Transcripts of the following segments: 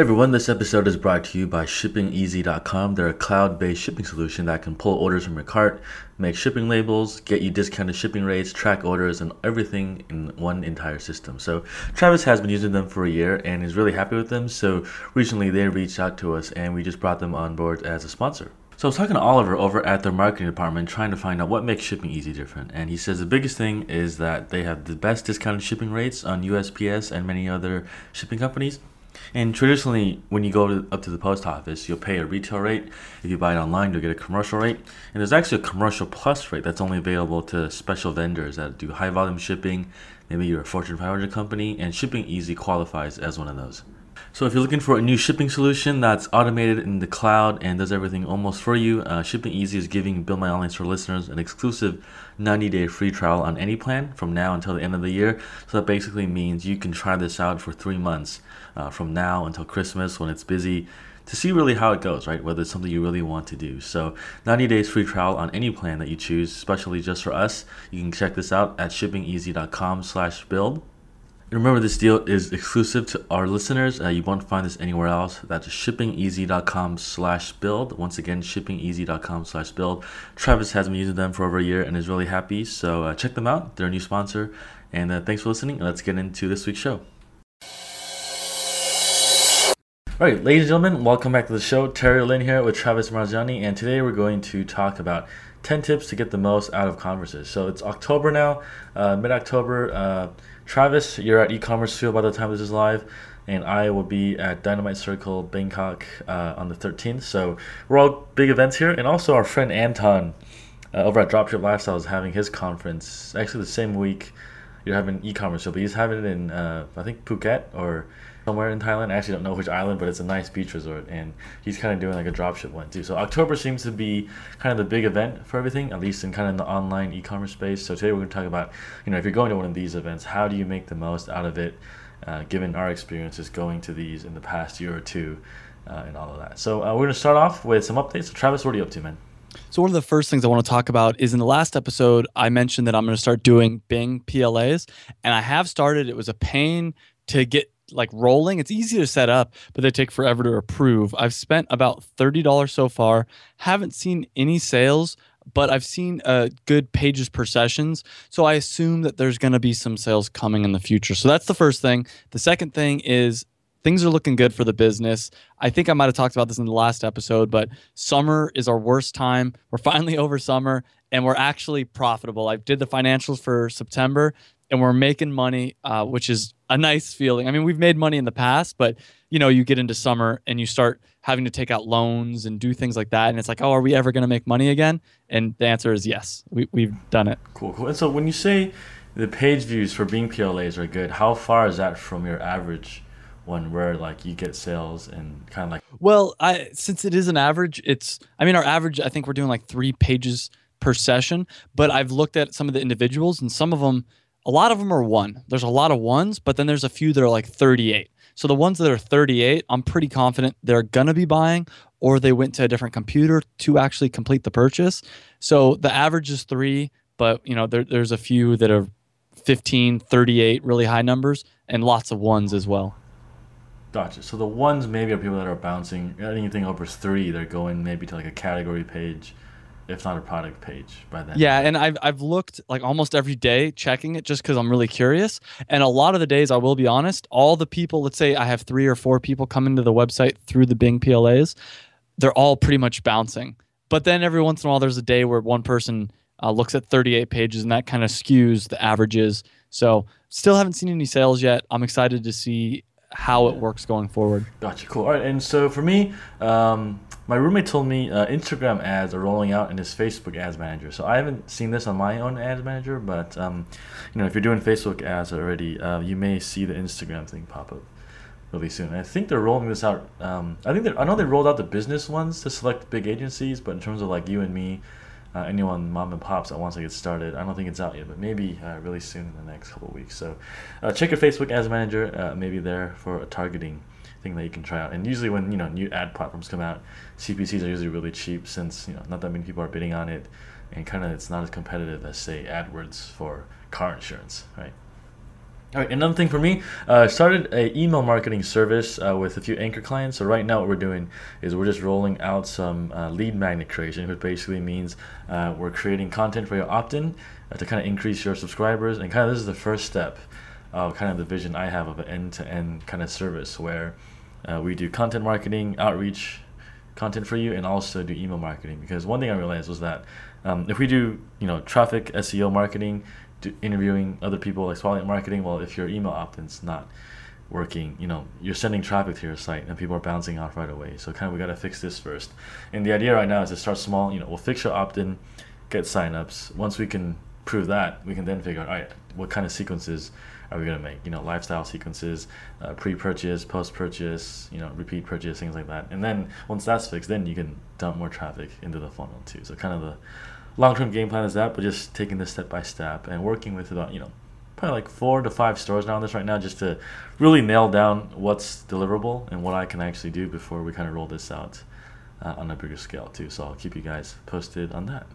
Hey everyone, this episode is brought to you by ShippingEasy.com. They're a cloud-based shipping solution that can pull orders from your cart, make shipping labels, get you discounted shipping rates, track orders, and everything in one entire system. So Travis has been using them for a year and is really happy with them. So recently they reached out to us and we just brought them on board as a sponsor. So I was talking to Oliver over at their marketing department trying to find out what makes Shipping Easy different. And he says the biggest thing is that they have the best discounted shipping rates on USPS and many other shipping companies. And traditionally, when you go up to the post office, you'll pay a retail rate. If you buy it online, you'll get a commercial rate. And there's actually a commercial plus rate that's only available to special vendors that do high volume shipping. Maybe you're a Fortune 500 company, and Shipping Easy qualifies as one of those. So if you're looking for a new shipping solution that's automated in the cloud and does everything almost for you, Shipping Easy is giving Build My Online Store listeners an exclusive 90-day free trial on any plan from now until the end of the year. So that basically means you can try this out for 3 months from now until Christmas when it's busy to see really how it goes, right? Whether it's something you really want to do. So 90 days free trial on any plan that you choose, especially just for us. You can check this out at shippingeasy.com/build. Remember, this deal is exclusive to our listeners. You won't find this anywhere else. That's shippingeasy.com/build. Once again, shippingeasy.com/build. Travis has been using them for over a year and is really happy. So check them out. They're a new sponsor. And thanks for listening. Let's get into this week's show. All right, ladies and gentlemen, welcome back to the show. Terry Lynn here with Travis Marziani, and today we're going to talk about 10 tips to get the most out of conferences. So it's October now, mid-October. Travis, you're at e-commerce fuel by the time this is live, and I will be at Dynamite Circle Bangkok on the 13th. So we're all big events here, and also our friend Anton over at Dropship Lifestyle is having his conference actually the same week you're having e-commerce fuel, but he's having it in I think Phuket or somewhere in Thailand. I actually don't know which island, but it's a nice beach resort, and he's kind of doing like a dropship one too. So October seems to be kind of the big event for everything, at least in kind of the online e-commerce space. So today we're going to talk about, you know, if you're going to one of these events, how do you make the most out of it, given our experiences going to these in the past year or two, and all of that. So we're going to start off with some updates. So Travis, what are you up to, man? So one of the first things I want to talk about is in the last episode, I mentioned that I'm going to start doing Bing PLAs, and I have started. It was a pain to get like rolling. It's easy to set up, but they take forever to approve. I've spent about $30 so far. Haven't seen any sales, but I've seen good pages per sessions. So I assume that there's going to be some sales coming in the future. So that's the first thing. The second thing is things are looking good for the business. I think I might have talked about this in the last episode, but summer is our worst time. We're finally over summer, and we're actually profitable. I did the financials for September, and we're making money, which is a nice feeling. I mean, we've made money in the past, but you know, you get into summer and you start having to take out loans and do things like that, and it's like, oh, are we ever going to make money again? And the answer is yes. We've done it. Cool. And so when you say the page views for Bing PLAs are good, how far is that from your average one where like you get sales and kind of like? Well, since it is an average, our average, I think we're doing like 3 pages per session, but I've looked at some of the individuals, and some of them, a lot of them are 1. There's a lot of 1s, but then there's a few that are like 38. So the ones that are 38, I'm pretty confident they're going to be buying, or they went to a different computer to actually complete the purchase. So the average is 3, but you know, there's a few that are 15, 38, really high numbers, and lots of 1s as well. Gotcha. So the 1s maybe are people that are bouncing. Anything over 3, they're going maybe to like a category page, if not a product page by then. Yeah, and I've looked like almost every day checking it just because I'm really curious. And a lot of the days, I will be honest, all the people, let's say I have 3 or 4 people come into the website through the Bing PLAs, they're all pretty much bouncing. But then every once in a while, there's a day where one person looks at 38 pages, and that kind of skews the averages. So still haven't seen any sales yet. I'm excited to see how it works going forward. Gotcha, cool. All right, and so for me, my roommate told me Instagram ads are rolling out in his Facebook ads manager. So I haven't seen this on my own ads manager, but you know, if you're doing Facebook ads already, you may see the Instagram thing pop up really soon. And I think they're rolling this out. I know they rolled out the business ones to select big agencies, but in terms of like you and me, anyone, mom and pops that wants to get started, I don't think it's out yet, but maybe really soon in the next couple of weeks. So check your Facebook ads manager, maybe there for a targeting thing that you can try out. And usually when, you know, new ad platforms come out, CPCs are usually really cheap, since, you know, not that many people are bidding on it, and kind of it's not as competitive as, say, AdWords for car insurance, right? All right, another thing for me, I started an email marketing service with a few anchor clients. So right now what we're doing is we're just rolling out some lead magnet creation, which basically means we're creating content for your opt-in to kind of increase your subscribers. And kind of this is the first step of kind of the vision I have of an end-to-end kind of service where we do content marketing, outreach, content for you, and also do email marketing. Because one thing I realized was that if we do, you know, traffic, SEO marketing, interviewing other people, like spotlight marketing, well, if your email opt-in's not working, you know, you're sending traffic to your site and people are bouncing off right away. So kind of we got to fix this first. And the idea right now is to start small. You know, we'll fix your opt-in, get sign-ups. Once we can prove that, we can then figure out, all right, what kind of sequences are we going to make? You know, lifestyle sequences, pre-purchase, post-purchase, you know, repeat purchase, things like that. And then once that's fixed, then you can dump more traffic into the funnel too. So kind of the long-term game plan is that, but just taking this step by step and working with about, you know, probably like 4 to 5 stores now on this right now, just to really nail down what's deliverable and what I can actually do before we kind of roll this out on a bigger scale too. So I'll keep you guys posted on that.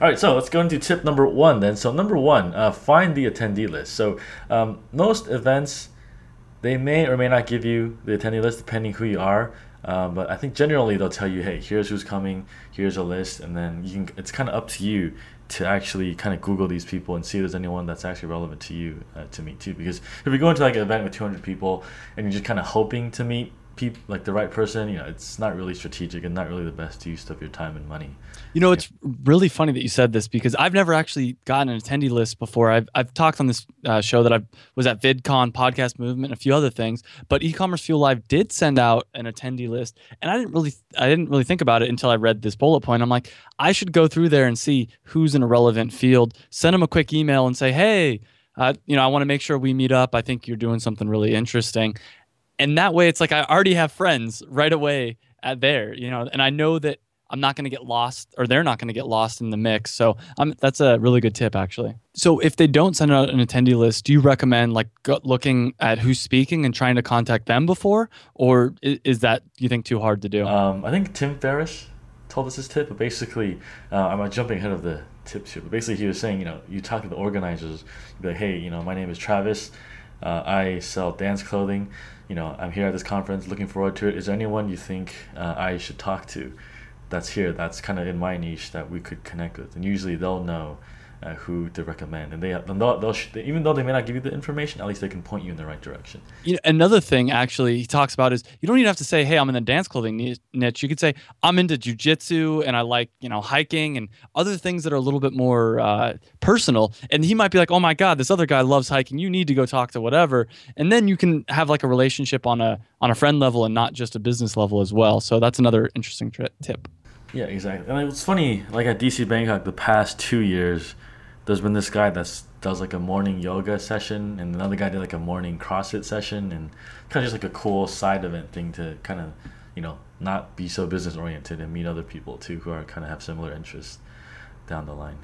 All right, so let's go into tip number one then. So number one, find the attendee list. So most events, they may or may not give you the attendee list depending who you are. But I think generally they'll tell you, hey, here's who's coming, here's a list, and then you can, it's kind of up to you to actually kind of Google these people and see if there's anyone that's actually relevant to you to meet too. Because if you're going to like an event with 200 people and you're just kind of hoping to meet people, like the right person, you know, it's not really strategic and not really the best use of your time and money. You know, it's really funny that you said this because I've never actually gotten an attendee list before. I've talked on this show that I was at VidCon, Podcast Movement, and a few other things, but eCommerce Fuel Live did send out an attendee list, and I didn't really think about it until I read this bullet point. I'm like, I should go through there and see who's in a relevant field, send them a quick email and say, hey, you know, I want to make sure we meet up. I think you're doing something really interesting. And that way, it's like I already have friends right away at there, you know, and I know that I'm not going to get lost, or they're not going to get lost in the mix. So that's a really good tip, actually. So if they don't send out an attendee list, do you recommend like looking at who's speaking and trying to contact them before, or is that, you think, too hard to do? I think Tim Ferriss told us this tip, but basically, I'm jumping ahead of the tips here, but basically he was saying, you know, you talk to the organizers, you'd be like, hey, you know, my name is Travis. I sell dance clothing. You know, I'm here at this conference, looking forward to it. Is there anyone you think I should talk to that's here, that's kind of in my niche that we could connect with? And usually they'll know who to recommend. And they'll even though they may not give you the information, at least they can point you in the right direction. You know, another thing actually he talks about is you don't even have to say, hey, I'm in the dance clothing niche. You could say, I'm into jujitsu and I like, you know, hiking and other things that are a little bit more personal. And he might be like, oh my God, this other guy loves hiking. You need to go talk to whatever. And then you can have like a relationship on a friend level and not just a business level as well. So that's another interesting tip. Yeah, exactly. And it's funny, like at DC Bangkok the past 2 years, there's been this guy that does like a morning yoga session, and another guy did like a morning CrossFit session, and kind of just like a cool side event thing to kind of, you know, not be so business oriented and meet other people too who are kind of have similar interests down the line.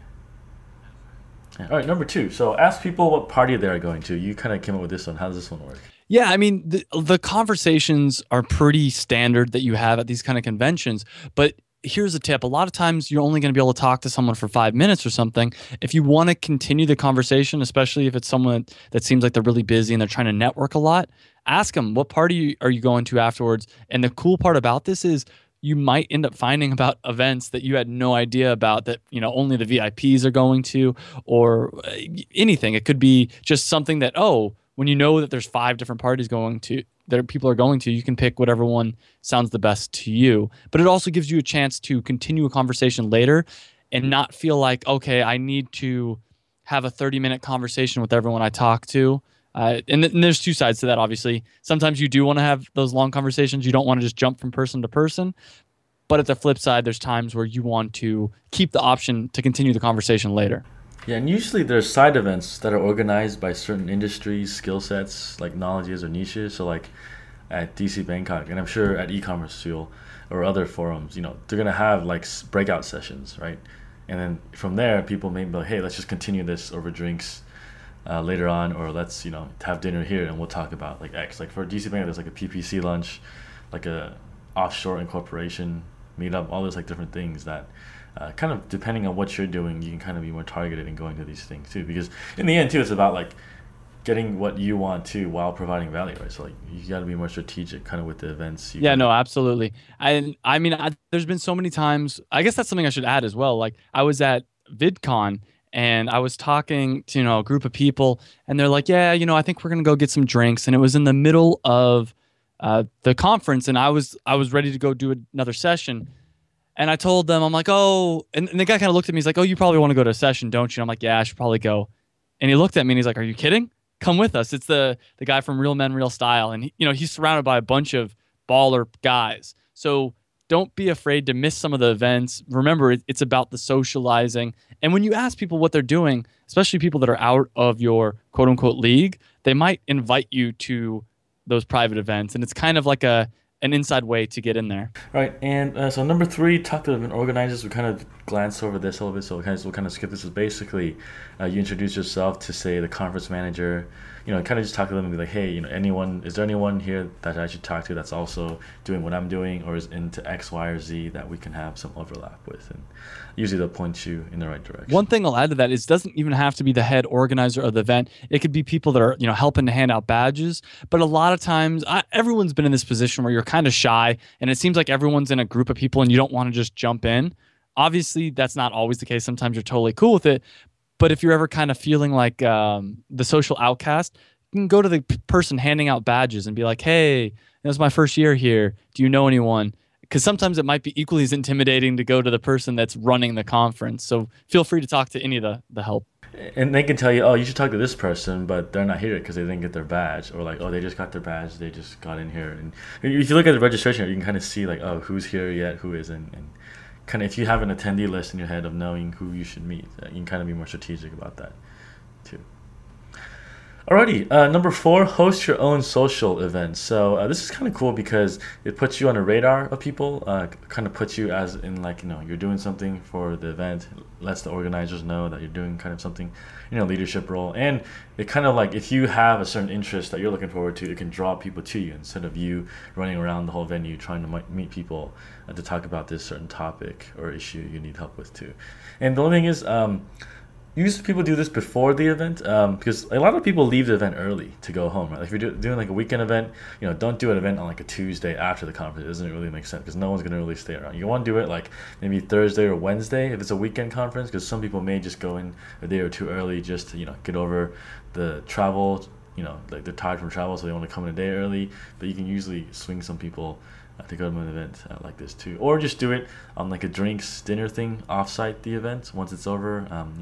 All right, number two. So ask people what party they are going to. You kind of came up with this one. How does this one work? Yeah, I mean, the conversations are pretty standard that you have at these kind of conventions, but here's a tip. A lot of times you're only going to be able to talk to someone for 5 minutes or something. If you want to continue the conversation, especially if it's someone that seems like they're really busy and they're trying to network a lot, ask them, what party are you going to afterwards? And the cool part about this is you might end up finding about events that you had no idea about that, you know, only the VIPs are going to, or anything. It could be just something that, oh, when you know that there's 5 different parties going to, that people are going to, you can pick whatever one sounds the best to you. But it also gives you a chance to continue a conversation later and not feel like, okay, I need to have a 30-minute conversation with everyone I talk to. And there's two sides to that, obviously. Sometimes you do want to have those long conversations. You don't want to just jump from person to person. But at the flip side, there's times where you want to keep the option to continue the conversation later. Yeah, and usually there's side events that are organized by certain industries, skill sets, like knowledges or niches. So like at DC Bangkok, and I'm sure at e-commerce fuel or other forums, you know, they're going to have like breakout sessions, right? And then from there, people may be like, hey, let's just continue this over drinks later on, or let's, you know, have dinner here and we'll talk about like X. Like for DC Bangkok, there's like a PPC lunch, like a offshore incorporation meetup, all those like different things that kind of depending on what you're doing, you can kind of be more targeted in going to these things too, because in the end too, it's about like getting what you want too while providing value, right? So like you got to be more strategic kind of with the events. You no, absolutely. I mean, there's been so many times, I guess that's something I should add as well. Like I was at VidCon and I was talking to, a group of people and they're like, yeah, I think we're going to go get some drinks. And it was in the middle of the conference and I was ready to go do another session. And I told them, I'm like, oh, and the guy kind of looked at me. He's like, oh, you probably want to go to a session, don't you? And I'm like, yeah, I should probably go. And he looked at me and he's like, are you kidding? Come with us. It's the guy from Real Men Real Style. And, he's surrounded by a bunch of baller guys. So don't be afraid to miss some of the events. Remember, it's about the socializing. And when you ask people what they're doing, especially people that are out of your quote unquote league, they might invite you to those private events. And it's kind of like an inside way to get in there. All right, and so number 3, talk to event organizers. We kind of glanced over this a little bit, so we'll kind of skip this. Is basically you introduce yourself to, say, the conference manager, kind of just talk to them and be like, hey, is there anyone here that I should talk to that's also doing what I'm doing or is into X, Y, or Z that we can have some overlap with? And usually they'll point you in the right direction. One thing I'll add to that is it doesn't even have to be the head organizer of the event. It could be people that are, helping to hand out badges. But a lot of times, everyone's been in this position where you're kind of shy and it seems like everyone's in a group of people and you don't want to just jump in. Obviously, that's not always the case. Sometimes you're totally cool with it. But if you're ever kind of feeling like the social outcast, you can go to the person handing out badges and be like, hey, this is my first year here. Do you know anyone? Because sometimes it might be equally as intimidating to go to the person that's running the conference. So feel free to talk to any of the help. And they can tell you, oh, you should talk to this person, but they're not here because they didn't get their badge. Or like, oh, they just got their badge. They just got in here. And if you look at the registration, you can kind of see like, oh, who's here yet, who isn't. And kind of if you have an attendee list in your head of knowing who you should meet, you can kind of be more strategic about that too. Alrighty, number 4, host your own social events. So this is kind of cool because it puts you on a radar of people, kind of puts you as in like, you're doing something for the event, lets the organizers know that you're doing kind of something, leadership role. And it kind of like, if you have a certain interest that you're looking forward to, it can draw people to you instead of you running around the whole venue trying to meet people to talk about this certain topic or issue you need help with too. And the only thing is, usually people do this before the event because a lot of people leave the event early to go home, right? Like if you're doing like a weekend event, don't do an event on like a Tuesday after the conference. It doesn't really make sense because no one's going to really stay around. You want to do it like maybe Thursday or Wednesday if it's a weekend conference, because some people may just go in a day or two early just to, get over the travel, like they're tired from travel, so they want to come in a day early. But you can usually swing some people to go to an event like this too. Or just do it on like a drinks dinner thing offsite the event once it's over,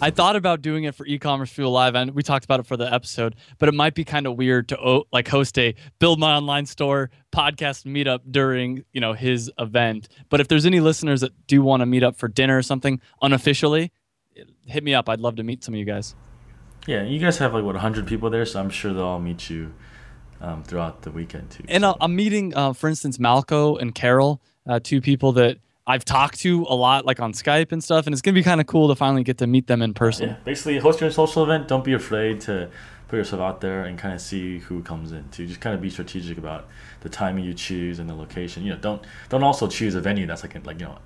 I thought about doing it for e-commerce fuel live, and we talked about it for the episode, but it might be kind of weird to like host a Build My Online Store podcast meetup during, his event. But if there's any listeners that do want to meet up for dinner or something unofficially, hit me up. I'd love to meet some of you guys. Yeah, you guys have like what 100 people there, so I'm sure they'll all meet you throughout the weekend too. And so. I'm meeting, for instance, Malco and Carol, two people that I've talked to a lot, like on Skype and stuff, and it's going to be kind of cool to finally get to meet them in person. Yeah, basically, host your social event. Don't be afraid to put yourself out there and kind of see who comes in, too. Just kind of be strategic about the timing you choose and the location. Don't also choose a venue that's like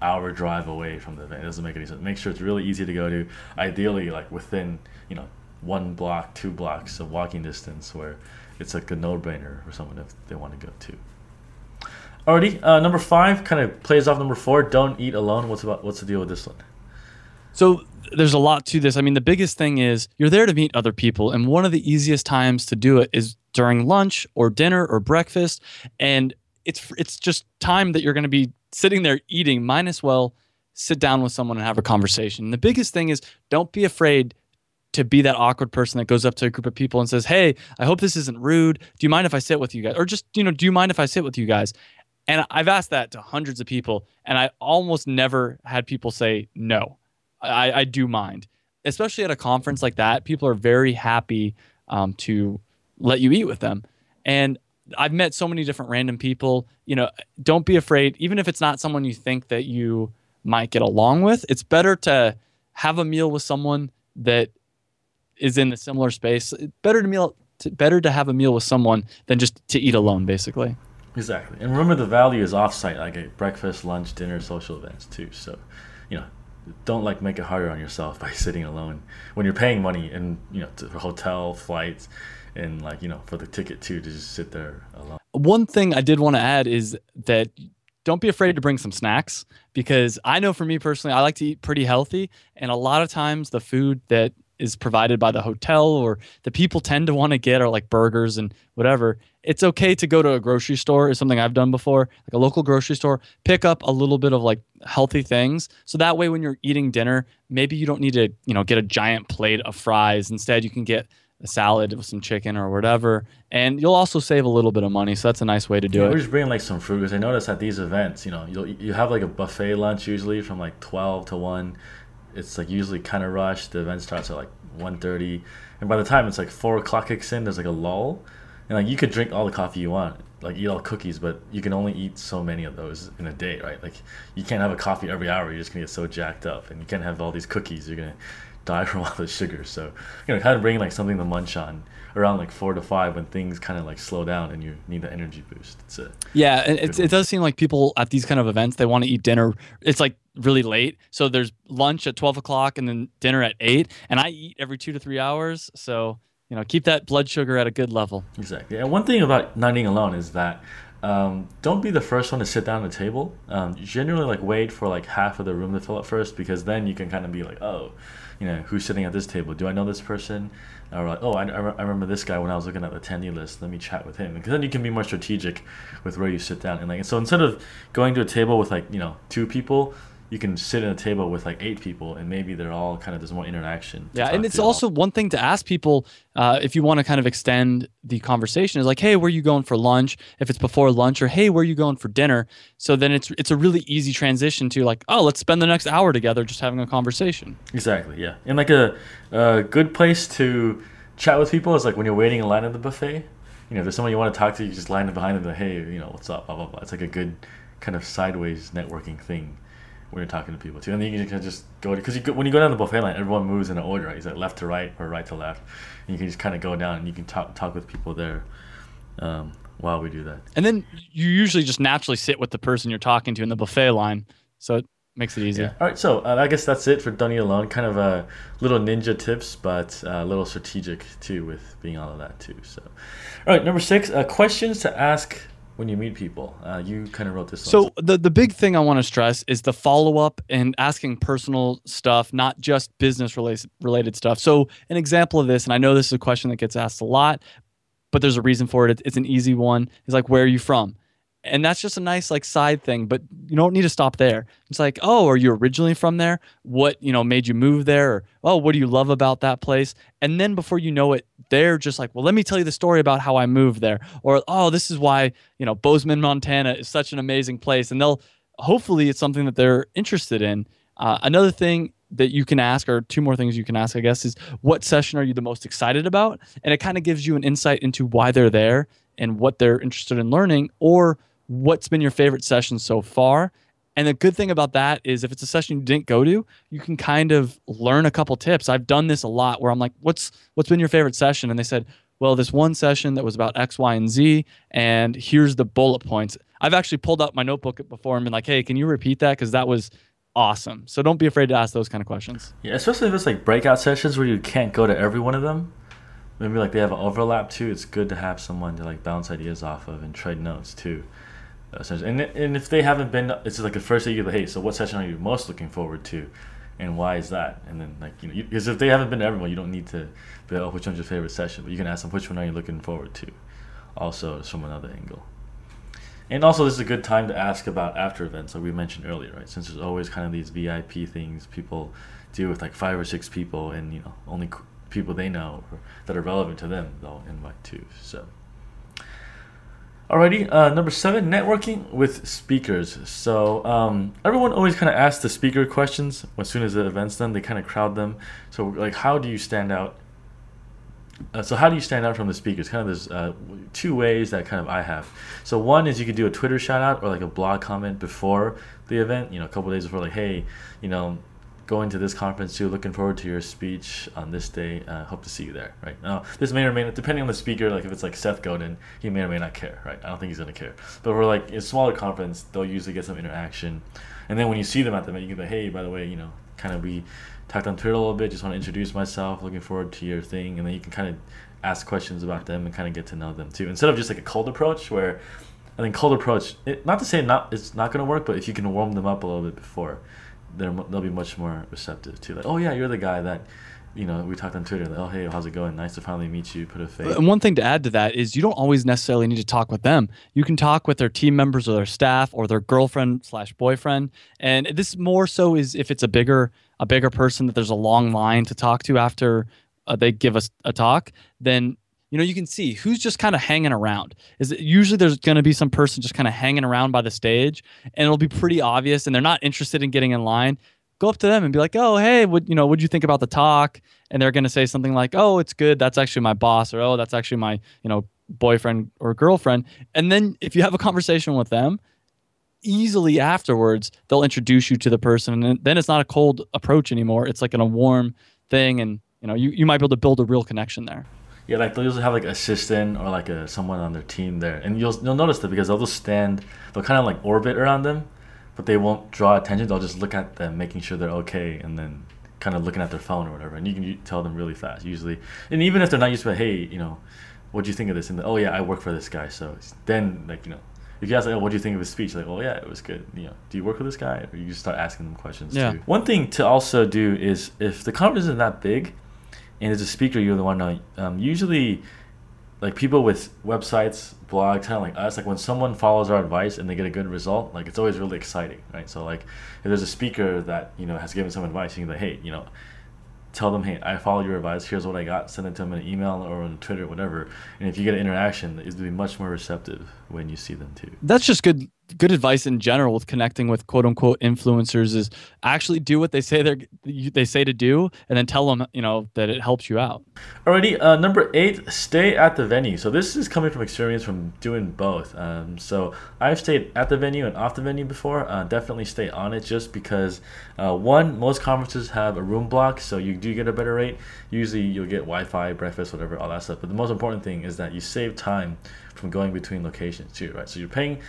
hour drive away from the event. It doesn't make any sense. Make sure it's really easy to go to. Ideally, like within, 1 block, 2 blocks of walking distance where it's like a no-brainer for someone if they want to go to. Alrighty, number 5 kind of plays off number 4. Don't eat alone. What's the deal with this one? So there's a lot to this. I mean, the biggest thing is you're there to meet other people, and one of the easiest times to do it is during lunch or dinner or breakfast, and it's just time that you're going to be sitting there eating. Might as well sit down with someone and have a conversation. And the biggest thing is don't be afraid to be that awkward person that goes up to a group of people and says, "Hey, I hope this isn't rude. Do you mind if I sit with you guys?" Or just, "Do you mind if I sit with you guys?" And I've asked that to hundreds of people, and I almost never had people say, no, I do mind. Especially at a conference like that, people are very happy to let you eat with them. And I've met so many different random people. Don't be afraid, even if it's not someone you think that you might get along with. It's better to have a meal with someone that is in a similar space. Better to have a meal with someone than just to eat alone, basically. Exactly. And remember, the value is offsite, like a breakfast, lunch, dinner, social events too. So, don't like make it harder on yourself by sitting alone when you're paying money and, you know, for hotel, flights, and like, you know, for the ticket too, to just sit there alone. One thing I did want to add is that don't be afraid to bring some snacks, because I know for me personally, I like to eat pretty healthy, and a lot of times the food that is provided by the hotel or the people tend to want to get are like burgers and whatever. It's okay to go to a grocery store, is something I've done before, like a local grocery store, pick up a little bit of like healthy things. So that way when you're eating dinner, maybe you don't need to, you know, get a giant plate of fries. Instead, you can get a salad with some chicken or whatever, and you'll also save a little bit of money. So that's a nice way to do it. We're just bringing like some fruit, because I notice at these events, you know, you have like a buffet lunch usually from like 12 to 1. It's like usually kind of rushed. The event starts at like 1:30, and by the time it's like 4 o'clock kicks in, there's like a lull, and like you could drink all the coffee you want, like eat all cookies, but you can only eat so many of those in a day, right? Like you can't have a coffee every hour. You're just gonna get so jacked up, and you can't have all these cookies. You're gonna die from all the sugar. So, you know, kind of bring like something to munch on around like 4 to 5 when things kind of like slow down and you need that energy boost. It's a yeah, and it does seem like people at these kind of events, they want to eat dinner. It's like really late. So there's lunch at 12 o'clock and then dinner at 8. And I eat every 2 to 3 hours. So, you know, keep that blood sugar at a good level. Exactly. And one thing about not eating alone is that don't be the first one to sit down at the table. Generally, like wait for like half of the room to fill up first, because then you can kind of be like, oh, you know, who's sitting at this table? Do I know this person? Or like, oh, I remember this guy when I was looking at the attendee list. Let me chat with him. Because then you can be more strategic with where you sit down. And like, so instead of going to a table with like, you know, 2 people, you can sit at a table with like 8 people, and maybe they're all kind of, there's more interaction. Yeah, and it's also one thing to ask people if you want to kind of extend the conversation is like, hey, where are you going for lunch? If it's before lunch, or hey, where are you going for dinner? So then it's a really easy transition to like, oh, let's spend the next hour together just having a conversation. Exactly, yeah. And like a good place to chat with people is like when you're waiting in line at the buffet. You know, if there's someone you want to talk to, you just line up behind them and hey, you know, what's up, blah, blah, blah. It's like a good kind of sideways networking thing when you're talking to people too. And then you can just go to, because when you go down the buffet line, everyone moves in an order, right? It's like left to right or right to left. And you can just kind of go down and you can talk with people there while we do that. And then you usually just naturally sit with the person you're talking to in the buffet line. So it makes it easy. Yeah. All right, so I guess that's it for Don't Eat Alone. Kind of little ninja tips, but a little strategic too with being all of that too. So, all right, number 6, questions to ask when you meet people. You kind of wrote this. So the big thing I want to stress is the follow-up and asking personal stuff, not just business related stuff. So an example of this, and I know this is a question that gets asked a lot, but there's a reason for it. It's an easy one. It's like, where are you from? And that's just a nice like side thing, but you don't need to stop there. It's like, oh, are you originally from there? What, you know, made you move there? Or, oh, what do you love about that place? And then before you know it, they're just like, well, let me tell you the story about how I moved there. Or, oh, this is why, you know, Bozeman, Montana is such an amazing place. And they'll, hopefully it's something that they're interested in. Another thing that you can ask, or 2 more things you can ask, I guess, is what session are you the most excited about? And it kind of gives you an insight into why they're there and what they're interested in learning, or what's been your favorite session so far. And the good thing about that is if it's a session you didn't go to, you can kind of learn a couple tips. I've done this a lot where I'm like, what's been your favorite session? And they said, well, this one session that was about X, Y, and Z, and here's the bullet points. I've actually pulled out my notebook before and been like, hey, can you repeat that? Because that was awesome. So don't be afraid to ask those kind of questions. Yeah, especially if it's like breakout sessions where you can't go to every one of them. Maybe like they have an overlap too. It's good to have someone to like bounce ideas off of and trade notes too. And if they haven't been, it's like the first thing you go, hey, so what session are you most looking forward to, and why is that? And then like, you know, because if they haven't been to everyone, you don't need to be like, oh, which one's your favorite session? But you can ask them, which one are you looking forward to? Also, it's from another angle. And also, this is a good time to ask about after events, like we mentioned earlier, right? Since there's always kind of these VIP things, people deal with like 5 or 6 people, and you know, only people they know or that are relevant to them they'll invite too. So. Alrighty, number 7, networking with speakers. So everyone always kind of asks the speaker questions as soon as the event's done. They kind of crowd them. So like, how do you stand out? So how do you stand out from the speakers? Kind of there's 2 ways that kind of I have. So one is you could do a Twitter shout out or like a blog comment before the event. You know, a couple days before, like, hey, you know, going to this conference too, looking forward to your speech on this day, hope to see you there, right? Now, this may or may not, depending on the speaker, like if it's like Seth Godin, he may or may not care, right? I don't think he's gonna care. But we're like, in a smaller conference, they'll usually get some interaction. And then when you see them at the event, you can be like, hey, by the way, you know, kind of we talked on Twitter a little bit. Just want to introduce myself, looking forward to your thing, and then you can kind of ask questions about them and kind of get to know them too, instead of just like a cold approach, where I think cold approach, not to say it's not going to work, but if you can warm them up a little bit before, they'll be much more receptive to, like, oh yeah, you're the guy that, you know, we talked on Twitter, like, oh hey, how's it going, nice to finally meet you, put a face. And one thing to add to that is you don't always necessarily need to talk with them. You can talk with their team members or their staff or their girlfriend/boyfriend, and this more so is if it's a bigger person that there's a long line to talk to after they give us a talk, then you know, you can see who's just kind of hanging around. Usually there's going to be some person just kind of hanging around by the stage, and it'll be pretty obvious, and they're not interested in getting in line. Go up to them and be like, "Oh, hey, what'd you think about the talk?" And they're going to say something like, "Oh, it's good. That's actually my boss," or "Oh, that's actually my, you know, boyfriend or girlfriend." And then if you have a conversation with them, easily afterwards they'll introduce you to the person, and then it's not a cold approach anymore. It's like a warm thing, and you know, you might be able to build a real connection there. Yeah, like they'll usually have like an assistant or like someone on their team there, and you'll notice that because they'll just stand, they'll kind of like orbit around them, but they won't draw attention. They'll just look at them, making sure they're okay, and then kind of looking at their phone or whatever. And you can tell them really fast usually, and even if they're not used to it, hey, you know, what do you think of this? And oh yeah, I work for this guy. So then, like, you know, if you ask like, oh, what do you think of his speech? Like, oh yeah, it was good. You know, do you work with this guy? Or you just start asking them questions too. One thing to also do is if the conference is not big, and as a speaker, you're the one now. Usually, like people with websites, blogs, kind of like us, like when someone follows our advice and they get a good result, like it's always really exciting, right? So like, if there's a speaker that you know has given some advice, you can be like, hey, you know, tell them, hey, I follow your advice. Here's what I got. Send it to them in an email or on Twitter, whatever. And if you get an interaction, it's gonna be much more receptive when you see them too. That's just good advice in general with connecting with quote unquote influencers, is actually do what they say they say to do, and then tell them, you know, that it helps you out. Alrighty, number 8, stay at the venue. So this is coming from experience from doing both. So I've stayed at the venue and off the venue before. Definitely stay on it, just because one, most conferences have a room block, so you do get a better rate. Usually you'll get Wi-Fi, breakfast, whatever, all that stuff. But the most important thing is that you save time from going between locations too, right? So you're paying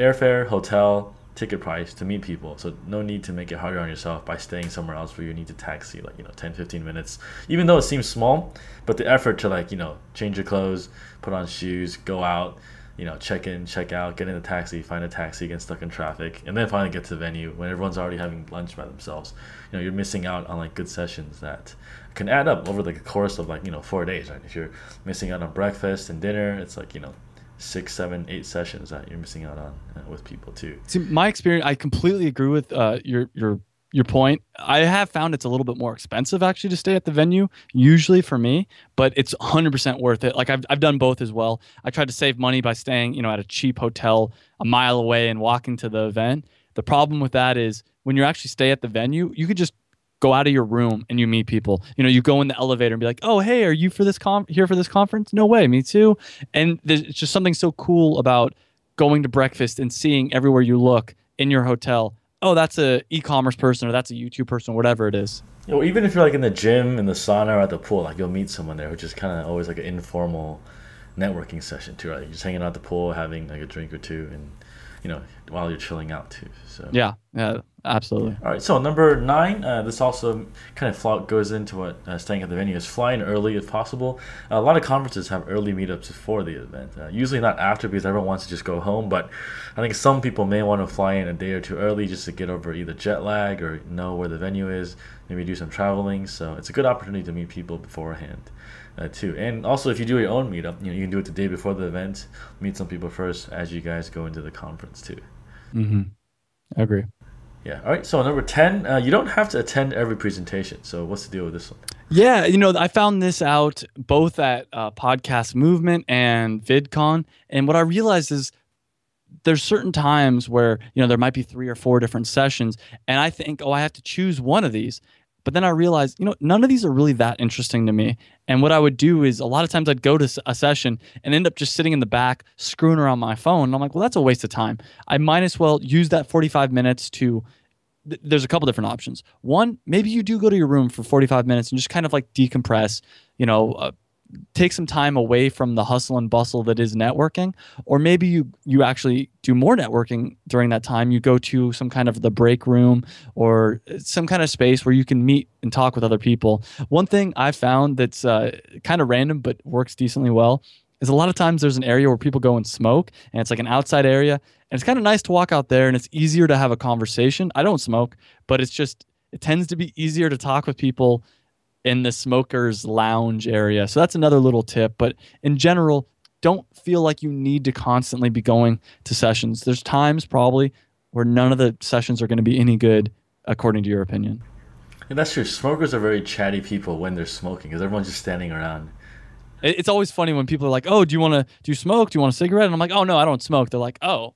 airfare, hotel, ticket price to meet people. So no need to make it harder on yourself by staying somewhere else where you need to taxi, like, you know, 10, 15 minutes, even though it seems small, but the effort to, like, you know, change your clothes, put on shoes, go out, you know, check in, check out, get in a taxi, find a taxi, get stuck in traffic, and then finally get to the venue when everyone's already having lunch by themselves. You know, you're missing out on like good sessions that can add up over like a course of like, you know, 4 days, right? If you're missing out on breakfast and dinner, it's like, you know, 6, 7, 8 sessions that you're missing out on with people too. See, my experience, I completely agree with your point. I have found it's a little bit more expensive actually to stay at the venue, usually for me, but it's 100% worth it. Like I've done both as well. I tried to save money by staying, you know, at a cheap hotel a mile away and walking to the event. The problem with that is when you actually stay at the venue, you could just go out of your room and you meet people. You know, you go in the elevator and be like, "Oh, hey, are you here for this conference?" "No way, me too." And it's just something so cool about going to breakfast and seeing everywhere you look in your hotel. Oh, that's a e-commerce person, or that's a YouTube person, whatever it is. You know, even if you're like in the gym, in the sauna, or at the pool, like you'll meet someone there, which is kind of always like an informal networking session too, right? You're just hanging out at the pool, having like a drink or two, and you know, while you're chilling out too. So yeah, absolutely. All right, so number 9, this also kind of goes into what staying at the venue is. Fly in early if possible. A lot of conferences have early meetups before the event, usually not after, because everyone wants to just go home, but I think some people may want to fly in a day or two early just to get over either jet lag or know where the venue is, maybe do some traveling. So it's a good opportunity to meet people beforehand too. And also, if you do your own meetup, you know, you can do it the day before the event, meet some people first as you guys go into the conference too. Mm-hmm. I agree. Yeah. All right. So number 10, you don't have to attend every presentation. So what's the deal with this one? Yeah. You know, I found this out both at Podcast Movement and VidCon. And what I realized is there's certain times where, you know, there might be 3 or 4 different sessions. And I think, oh, I have to choose one of these. But then I realized, you know, none of these are really that interesting to me. And what I would do is a lot of times I'd go to a session and end up just sitting in the back, screwing around my phone. And I'm like, well, that's a waste of time. I might as well use that 45 minutes to, there's a couple different options. One, maybe you do go to your room for 45 minutes and just kind of like decompress, you know, take some time away from the hustle and bustle that is networking, or maybe you actually do more networking during that time. You go to some kind of the break room or some kind of space where you can meet and talk with other people. One thing I found that's kind of random but works decently well is a lot of times there's an area where people go and smoke, and it's like an outside area, and it's kind of nice to walk out there, and it's easier to have a conversation. I don't smoke, but it's just, it tends to be easier to talk with people in the smokers lounge area. So that's another little tip. But in general, don't feel like you need to constantly be going to sessions. There's times probably where none of the sessions are going to be any good, according to your opinion. And that's true. Smokers are very chatty people when they're smoking because everyone's just standing around. It's always funny when people are like, oh, do you smoke? Do you want a cigarette? And I'm like, oh, no, I don't smoke. They're like, oh,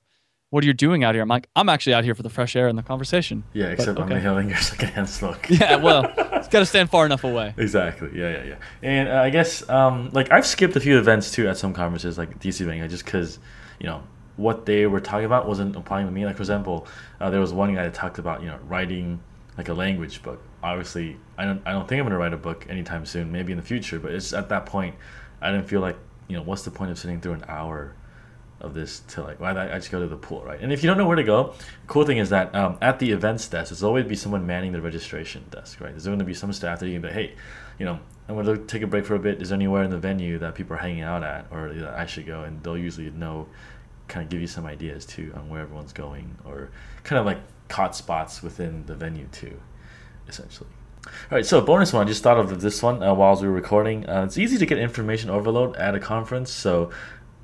what are you doing out here? I'm like, I'm actually out here for the fresh air and the conversation. Yeah, except I'm inhaling your secondhand smoke. Yeah, well, it's got to stand far enough away. Exactly. Yeah. And I guess, like, I've skipped a few events, too, at some conferences, like DC Bang, just because, you know, what they were talking about wasn't applying to me. Like, for example, there was one guy that talked about, you know, writing, like, a language book. Obviously, I don't think I'm going to write a book anytime soon, maybe in the future, but it's at that point, I didn't feel like, you know, what's the point of sitting through an hour of this to like, well, I just go to the pool, right? And if you don't know where to go, the cool thing is that at the events desk, there's always be someone manning the registration desk, right? There's going to be some staff that you can be, hey, you know, I'm going to take a break for a bit. Is there anywhere in the venue that people are hanging out at or that I should go? And they'll usually know, kind of give you some ideas too on where everyone's going or kind of like hot spots within the venue too, essentially. All right, so bonus one, I just thought of this one while we were recording. It's easy to get information overload at a conference, so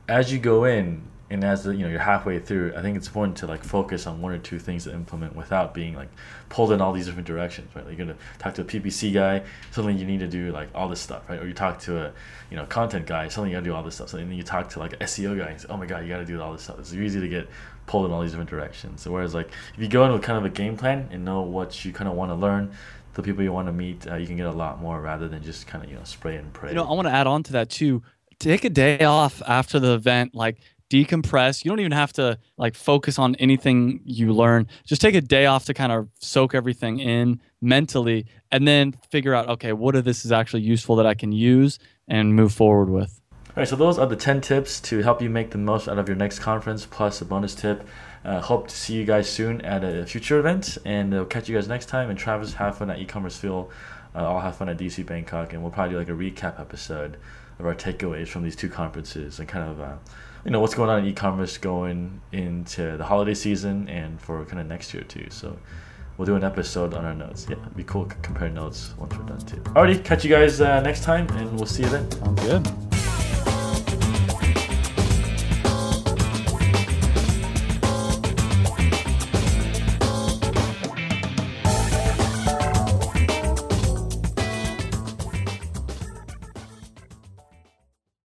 as you go in and as the, you know, you're halfway through, I think it's important to like focus on one or two things to implement without being like pulled in all these different directions, right? Like you're gonna talk to a PPC guy, suddenly you need to do like all this stuff, right? Or you talk to a, you know, content guy, suddenly you gotta do all this stuff. So then you talk to like an SEO guy, and say, oh my god, you gotta do all this stuff. It's easy to get pulled in all these different directions. So whereas like if you go in with kind of a game plan and know what you kind of want to learn, the people you want to meet, you can get a lot more rather than just kind of, you know, spray and pray. You know, I want to add on to that too. Take a day off after the event, like decompress. You don't even have to like focus on anything you learn. Just take a day off to kind of soak everything in mentally and then figure out, okay, what of this is actually useful that I can use and move forward with. All right, so those are the 10 tips to help you make the most out of your next conference, plus a bonus tip. Hope to see you guys soon at a future event, and we'll catch you guys next time. And Travis, have fun at eCommerce Fuel. I'll have fun at DC Bangkok, and we'll probably do like a recap episode of our takeaways from these two conferences and kind of, you know, what's going on in e-commerce going into the holiday season and for kind of next year too. So we'll do an episode on our notes. Yeah, it'd be cool to compare notes once we're done too. Alrighty, catch you guys next time, and we'll see you then. Sounds good.